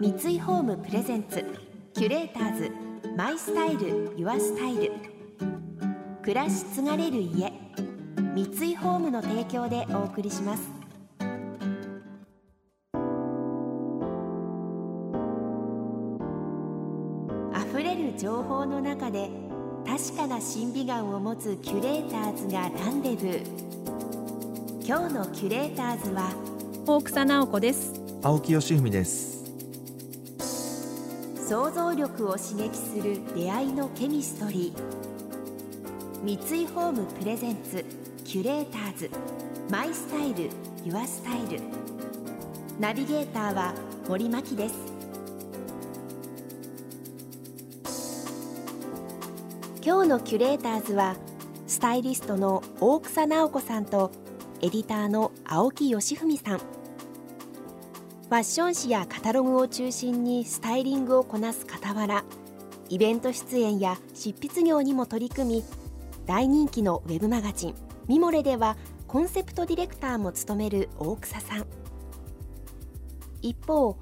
三井ホームプレゼンツキュレーターズマイスタイルユアスタイル暮らし継がれる家、三井ホームの提供でお送りします。あふれる情報の中で確かな審美眼を持つキュレーターズがランデブー。今日のキュレーターズは大草直子です。青木義文です。想像力を刺激する出会いのケミストリー。三井ホームプレゼンツキュレーターズマイスタイルユアスタイル。ナビゲーターは森牧です。今日のキュレーターズはスタイリストの大草直子さんとエディターの青木義文さん。ファッション誌やカタログを中心にスタイリングをこなす傍ら、イベント出演や執筆業にも取り組み、大人気のウェブマガジンミモレではコンセプトディレクターも務める大草さん。一方、フ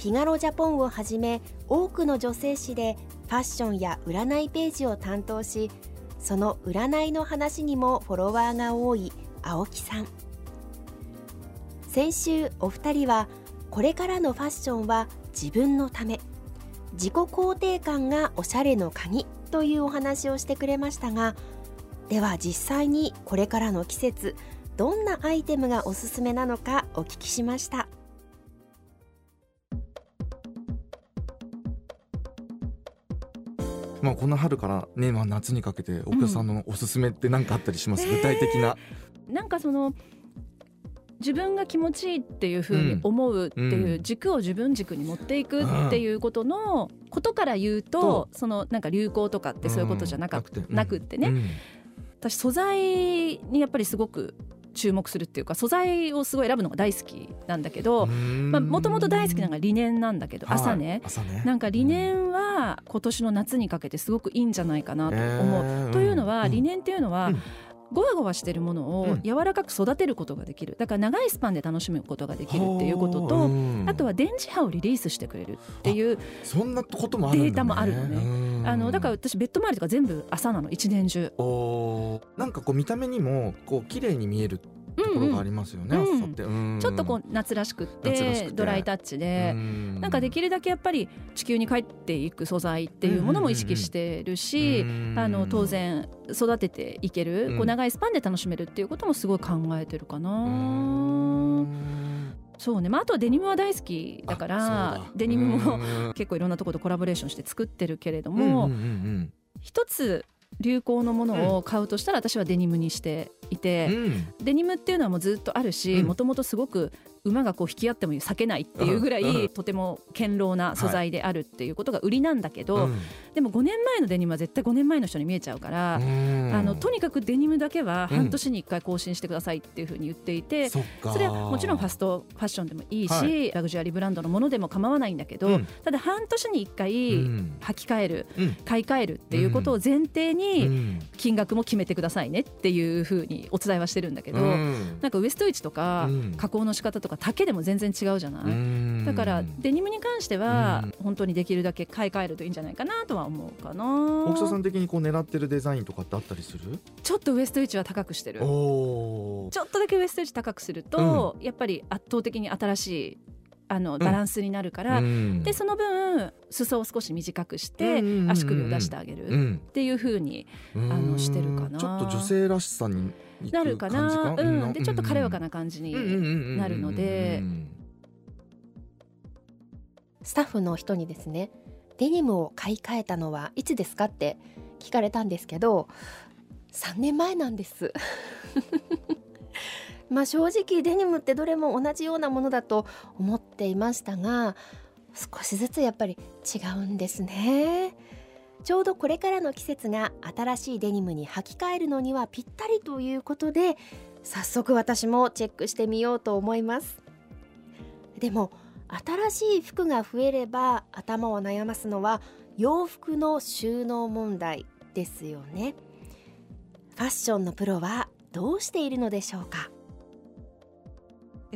ィガロジャポンをはじめ多くの女性誌でファッションや占いページを担当し、その占いの話にもフォロワーが多い青木さん。先週お二人は、これからのファッションは自分のため、自己肯定感がおしゃれの鍵というお話をしてくれましたが、では実際にこれからの季節、どんなアイテムがおすすめなのかお聞きしました。この春から、ね、夏にかけて奥田さんのおすすめって何かあったりします、具体的な。なんかその自分が気持ちいいっていう風に思うっていう軸を自分軸に持っていくっていうことのことから言うと、そのなんか流行とかってそういうことじゃなくってね、私素材にやっぱりすごく注目するっていうか、素材をすごい選ぶのが大好きなんだけど、もともと大好きなのがリネンなんだけど、朝ねなんかリネンは今年の夏にかけてすごくいいんじゃないかなと思う、というのは、リネンっていうのは、ゴワゴワしてるものを柔らかく育てることができる、だから長いスパンで楽しむことができるっていうことと、あとは電磁波をリリースしてくれるっていうそんなこともあるんだね、データもあるのね。だから私ベッド周りとか全部朝なの、一年中。なんかこう見た目にもこう綺麗に見えるところがありますよね、朝って。ちょっとこう夏らしくってドライタッチで、なんかできるだけやっぱり地球に帰っていく素材っていうものも意識してるし、当然育てていける、こう長いスパンで楽しめるっていうこともすごい考えてるかな。そうね、あとはデニムは大好きだから、デニムも結構いろんなところとコラボレーションして作ってるけれども、一つ流行のものを買うとしたら、私はデニムにしていて、デニムっていうのはもうずっとあるし、もともとすごく馬がこう引き合っても避けないっていうぐらい、とても堅牢な素材であるっていうことが売りなんだけど、でも5年前のデニムは絶対5年前の人に見えちゃうから、とにかくデニムだけは半年に1回更新してくださいっていうふうに言っていて、それはもちろんファストファッションでもいいし、ラグジュアリーブランドのものでも構わないんだけど、ただ半年に1回履き替える、買い替えるっていうことを前提に金額も決めてくださいねっていうふうにお伝えはしてるんだけど、なんかウエストイチとか加工の仕方とか丈でも全然違うじゃない。だからデニムに関しては本当にできるだけ買い替えるといいんじゃないかなとは思うかな。大草さん的にこう狙ってるデザインとかってあったりする？ちょっとウエスト位置は高くしてる。ちょっとだけウエスト位置高くすると、やっぱり圧倒的に新しいバランスになるから、でその分裾を少し短くして足首を出してあげるっていう風にしてるかな。ちょっと女性らしさになるかな、でちょっと軽やかな感じになるので。スタッフの人にですね、デニムを買い替えたのはいつですかって聞かれたんですけど、3年前なんです正直デニムってどれも同じようなものだと思っていましたが、少しずつやっぱり違うんですね。ちょうどこれからの季節が新しいデニムに履き替えるのにはぴったりということで、早速私もチェックしてみようと思います。でも新しい服が増えれば頭を悩ますのは洋服の収納問題ですよね。ファッションのプロはどうしているのでしょうか。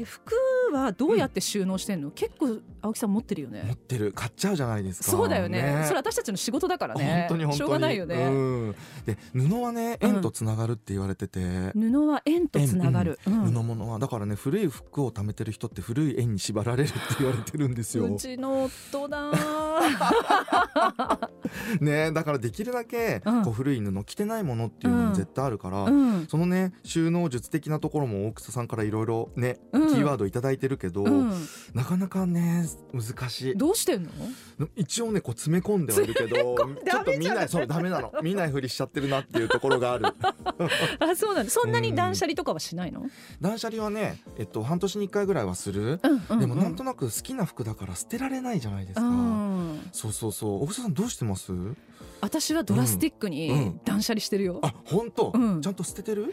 服はどうやって収納してんの、うん、結構青木さん持ってるよね。持ってる、買っちゃうじゃないですか。そうだよ ね、それ私たちの仕事だからね。本当にしょうがないよね、うん、で布はね縁とつながるって言われてて、うん、布は縁とつながる、うんうん、布物はだからね、古い服を貯めてる人って古い縁に縛られるって言われてるんですようちの夫だね、だからできるだけこう古い布着てないものっていうのも絶対あるから、うんうん、そのね収納術的なところも大草さんからいろいろね、うん、キーワードいただいてるけど、うん、なかなかね難しい。どうしてんの？一応ねこう詰め込んではいるけどちょっと見ない、そうダメなの、見ないふりしちゃってるなっていうところがあるあ、そうなんだ。そんなに断捨離とかはしないの？うん、断捨離はね、半年に1回ぐらいはする、うんうんうん、でもなんとなく好きな服だから捨てられないじゃないですか、うん、そうそうそう。大草さんどうしてます？私はドラスティックに断捨離してるよ、うんうん、あ本当、うん、ちゃんと捨ててる？うん、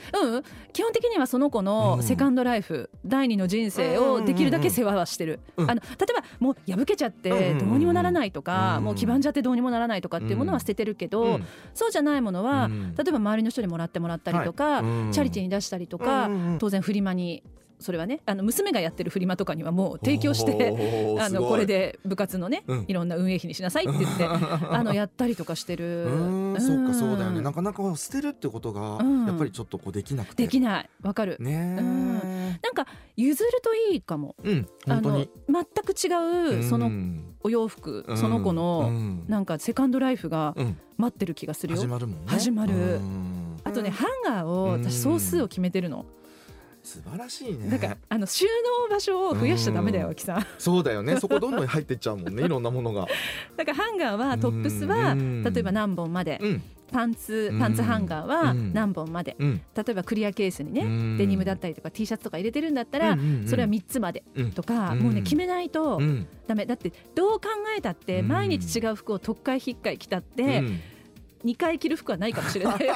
基本的にはその子のセカンドライフ、うん、第二の人生をできるだけ世話はしてる、うんうん、例えばもう破けちゃってどうにもならないとか、うんうん、もう黄ばんじゃってどうにもならないとかっていうものは捨ててるけど、うん、そうじゃないものは、うん、例えば周りの人にもらったりとか、はいうん、チャリティーに出したりとか、うん、当然フリマにそれはね娘がやってるフリマとかにはもう提供してこれで部活のね、うん、いろんな運営費にしなさいって言ってやったりとかしてるうんそうかそうだよね。なかなか捨てるってことがやっぱりちょっとこうできなくて、できないわかるね、うん、なんか譲るといいかも、うん、本当に全く違うそのお洋服、うん、その子の、うん、なんかセカンドライフが待ってる気がするよ。始まるもんね。始まる、うん、あとねハンガーを私総数を決めてるの。素晴らしいね。なんか収納場所を増やしちゃダメだよ青木さん。そうだよね、そこどんどん入ってっちゃうもんねいろんなものが。だからハンガーはトップスは例えば何本まで、うん、パンツハンガーは何本まで、うん、例えばクリアケースにね、うん、デニムだったりとか T シャツとか入れてるんだったら、うんうんうん、それは3つまでとか、うん、もうね決めないとダメ、うん、だってどう考えたって毎日違う服をとっかいひっかい着たって、うん2回着る服はないかもしれないよ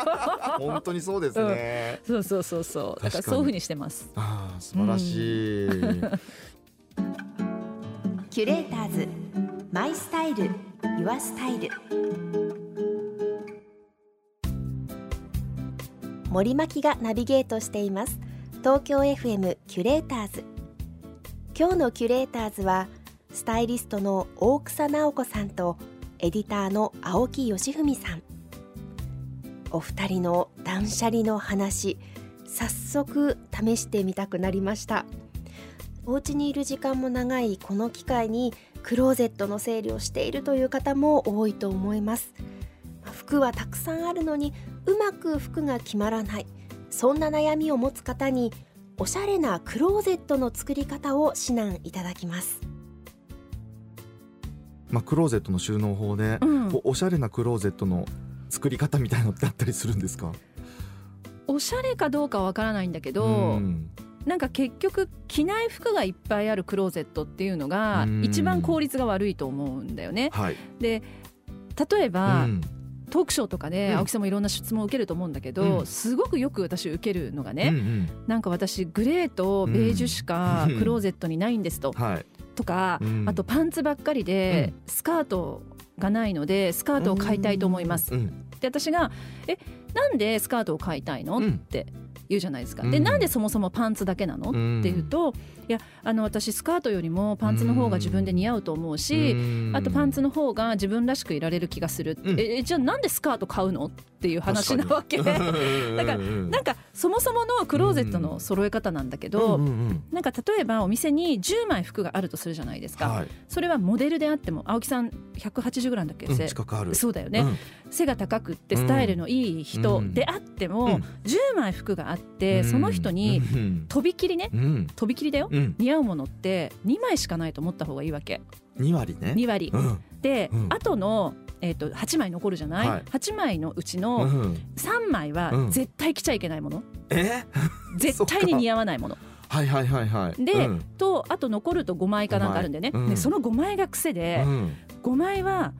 本当にそうですね、うん、そうだからそういう風にしてます。あ素晴らしい、うん、キュレーターズマイスタイルユアスタイル。森牧がナビゲートしています東京 FM キュレーターズ。今日のキュレーターズはスタイリストの大草直子さんとエディターの青木義文さん。お二人の断捨離の話、早速試してみたくなりました。お家にいる時間も長いこの機会にクローゼットの整理をしているという方も多いと思います。服はたくさんあるのにうまく服が決まらない、そんな悩みを持つ方におしゃれなクローゼットの作り方を指南いただきます。クローゼットの収納法で、うん、おしゃれなクローゼットの作り方みたいなのってあったりするんですか？おしゃれかどうかわからないんだけど、うん、なんか結局着ない服がいっぱいあるクローゼットっていうのが一番効率が悪いと思うんだよね、はい、で例えば、うん、トークショーとかで、ねうん、青木さんもいろんな質問を受けると思うんだけど、うん、すごくよく私受けるのがね、うんうん、なんか私グレーとベージュしかクローゼットにないんですと、うんはいとか、うん、あとパンツばっかりでスカートがないのでスカートを買いたいと思います、うん、で私がなんでスカートを買いたいの、うん、って言うじゃないですか、うん、でなんでそもそもパンツだけなの、うん、って言うといや私スカートよりもパンツの方が自分で似合うと思うし、うん、あとパンツの方が自分らしくいられる気がする、うん、じゃあなんでスカート買うのっていう話なわけだからなんかそもそものクローゼットの揃え方なんだけど、うんうんうん、なんか例えばお店に10枚服があるとするじゃないですか、はい、それはモデルであっても青木さん180ぐらいだっけ、うん、近くあるそうだよね、うん、背が高くってスタイルのいい人であっても、うんうん、10枚服があってその人にとびきりね、うん、とびきりだよ、うん、似合うものって2枚しかないと思った方がいいわけ。2割ね2割、うん、で、うん、後の8枚残るじゃない、はい、8枚のうちの3枚は絶対着ちゃいけないもの、うん、絶対に似合わないものはいはいはいはいで、うん、あと残ると5枚かなんかあるんだよね、うん、でその5枚が癖で、うん、5枚は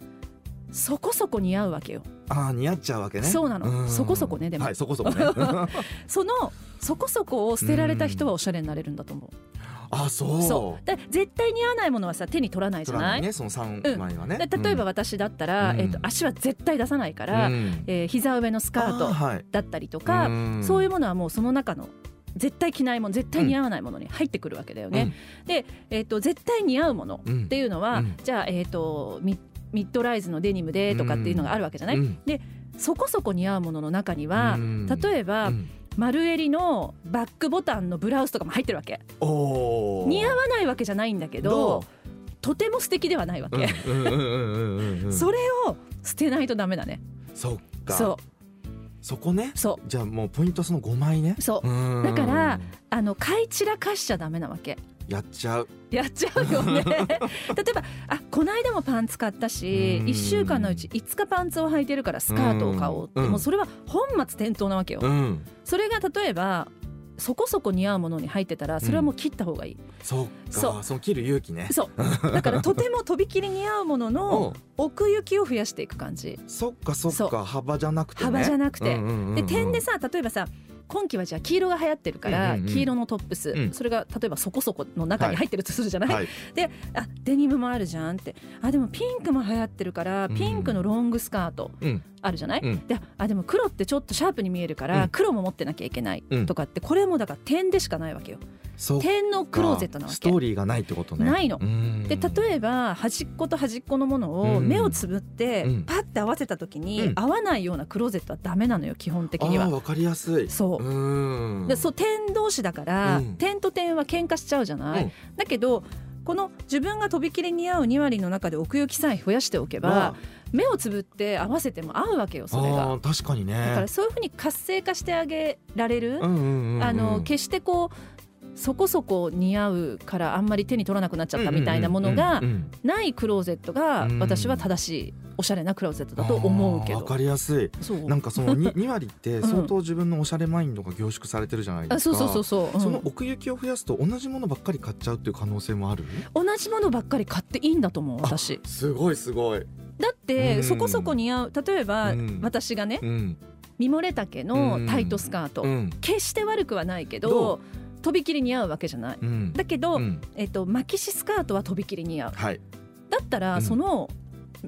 そこそこ似合うわけよ。あ似合っちゃうわけね。そうなの、うん、そこそこねでも、はい、そこそこねそのそこそこを捨てられた人はおしゃれになれるんだと思う、うんあそうだ絶対似合わないものはさ手に取らないじゃない、ね、その3枚はね、うん、例えば私だったら、うん足は絶対出さないから、うん膝上のスカートだったりとか、はい、そういうものはもうその中の絶対着ないもの、絶対似合わないものに入ってくるわけだよね、うん、で、絶対似合うものっていうのは、うん、じゃあ、ミッドライズのデニムでとかっていうのがあるわけじゃない、うん、でそこそこ似合うものの中には、うん、例えば、うん丸襟のバックボタンのブラウスとかも入ってるわけ。お似合わないわけじゃないんだけ どとても素敵ではないわけ。それを捨てないとダメだね。そっか、そこね。そうじゃあもうポイントその5枚ね。そうだから買い散らかしちゃダメなわけ。やっちゃうよね。例えばこの間もパンツ買ったし1週間のうち5日パンツを履いてるからスカートを買おうって、もうそれは本末転倒なわけよ、うん、それが例えばそこそこ似合うものに入ってたらそれはもう切った方がいい、うん、そう切る勇気ね。そうだからとてもとびきり似合うものの奥行きを増やしていく感じ。そっか幅じゃなくてね。幅じゃなくて、で点でさ、例えばさ今季はじゃあ黄色が流行ってるから黄色のトップス、それが例えばそこそこの中に入ってるとするじゃない、はい、でデニムもあるじゃんって、でもピンクも流行ってるからピンクのロングスカートあるじゃない、ででも黒ってちょっとシャープに見えるから黒も持ってなきゃいけないとかって、これもだから点でしかないわけよ。点のクローゼットなわけ。ストーリーがないってことね。ないので、例えば端っこと端っこのものを目をつぶってパッて合わせた時に合わないようなクローゼットはダメなのよ基本的には。わかりやすい。そう点同士だから点と点は喧嘩しちゃうじゃない、だけどこの自分がとびきり似合う2割の中で奥行きさえ増やしておけば目をつぶって合わせても合うわけよ。それが確かにね。だからそういうふうに活性化してあげられる、決してこうそこそこ似合うからあんまり手に取らなくなっちゃったみたいなものがないクローゼットが私は正しいおしゃれなクローゼットだと思うけど。わかりやすい。なんかその 2割って相当自分のおしゃれマインドが凝縮されてるじゃないですか。そう、その奥行きを増やすと同じものばっかり買っちゃうっていう可能性もある。同じものばっかり買っていいんだと思う私。すごいだってそこそこ似合う、例えば私がね、ミモレ丈のタイトスカート、決して悪くはないけどとびきり似合うわけじゃない、だけど、マキシスカートはとびきり似合う、はい、だったら、その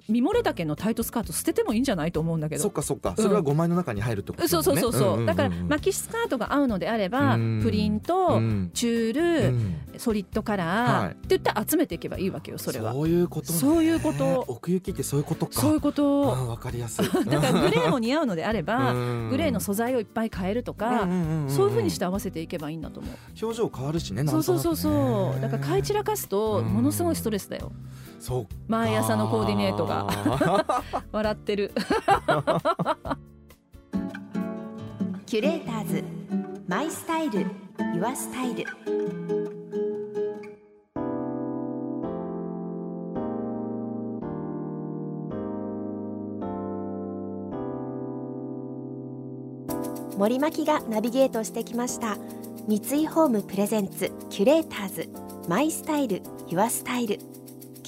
ミモレ丈のタイトスカート捨ててもいいんじゃないと思うんだけど。そっか、それは5枚の中に入るってことですね。そう、だからマキシスカートが合うのであれば、プリント、チュール、ソリッドカラー、って言って集めていけばいいわけよ。それはそういうことね。そういうこと。奥行きってそういうことか。そういうこと。わかりやすい。だからグレーも似合うのであればグレーの素材をいっぱい変えるとか、そういう風にして合わせていけばいいんだと思う。表情変わるしね。そうだから買い散らかすとものすごいストレスだよ。毎朝のコーディネートが笑ってる。キュレーターズマイスタイルユアスタイル。森牧がナビゲートしてきました。三井ホームプレゼンツキュレーターズマイスタイルユアスタイル。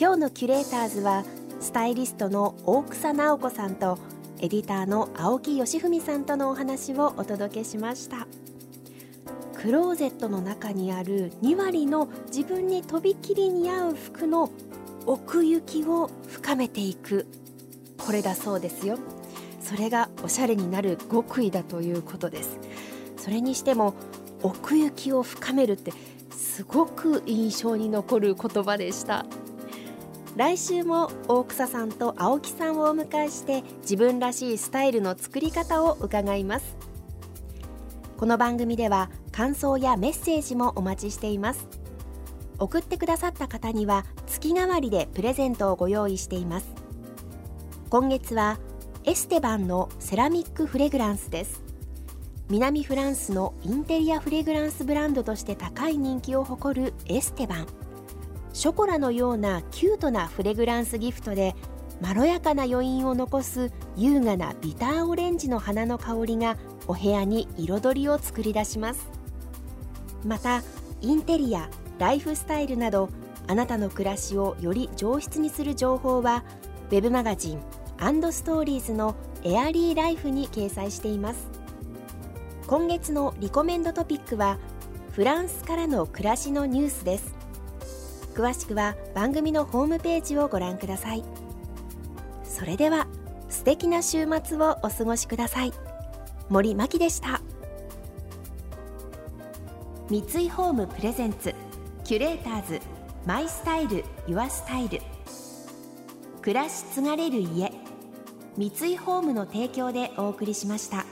今日のキュレーターズはスタイリストの大草直子さんとエディターの青木義文さんとのお話をお届けしました。クローゼットの中にある2割の自分にとびきり似合う服の奥行きを深めていく、これだそうですよ。それがおしゃれになる極意だということです。それにしても奥行きを深めるってすごく印象に残る言葉でした。来週も大草さんと青木さんをお迎えして自分らしいスタイルの作り方を伺います。この番組では感想やメッセージもお待ちしています。送ってくださった方には月替わりでプレゼントをご用意しています。今月はエステバンのセラミックフレグランスです。南フランスのインテリアフレグランスブランドとして高い人気を誇るエステバン。ショコラのようなキュートなフレグランスギフトでまろやかな余韻を残す優雅なビターオレンジの花の香りがお部屋に彩りを作り出します。またインテリア、ライフスタイルなどあなたの暮らしをより上質にする情報はウェブマガジン&ストーリーズのエアリーライフに掲載しています。今月のリコメンドトピックはフランスからの暮らしのニュースです。詳しくは番組のホームページをご覧ください。それでは素敵な週末をお過ごしください。森牧でした。三井ホームプレゼンツキュレーターズマイスタイルユアスタイル暮らし継がれる家、三井ホームの提供でお送りしました。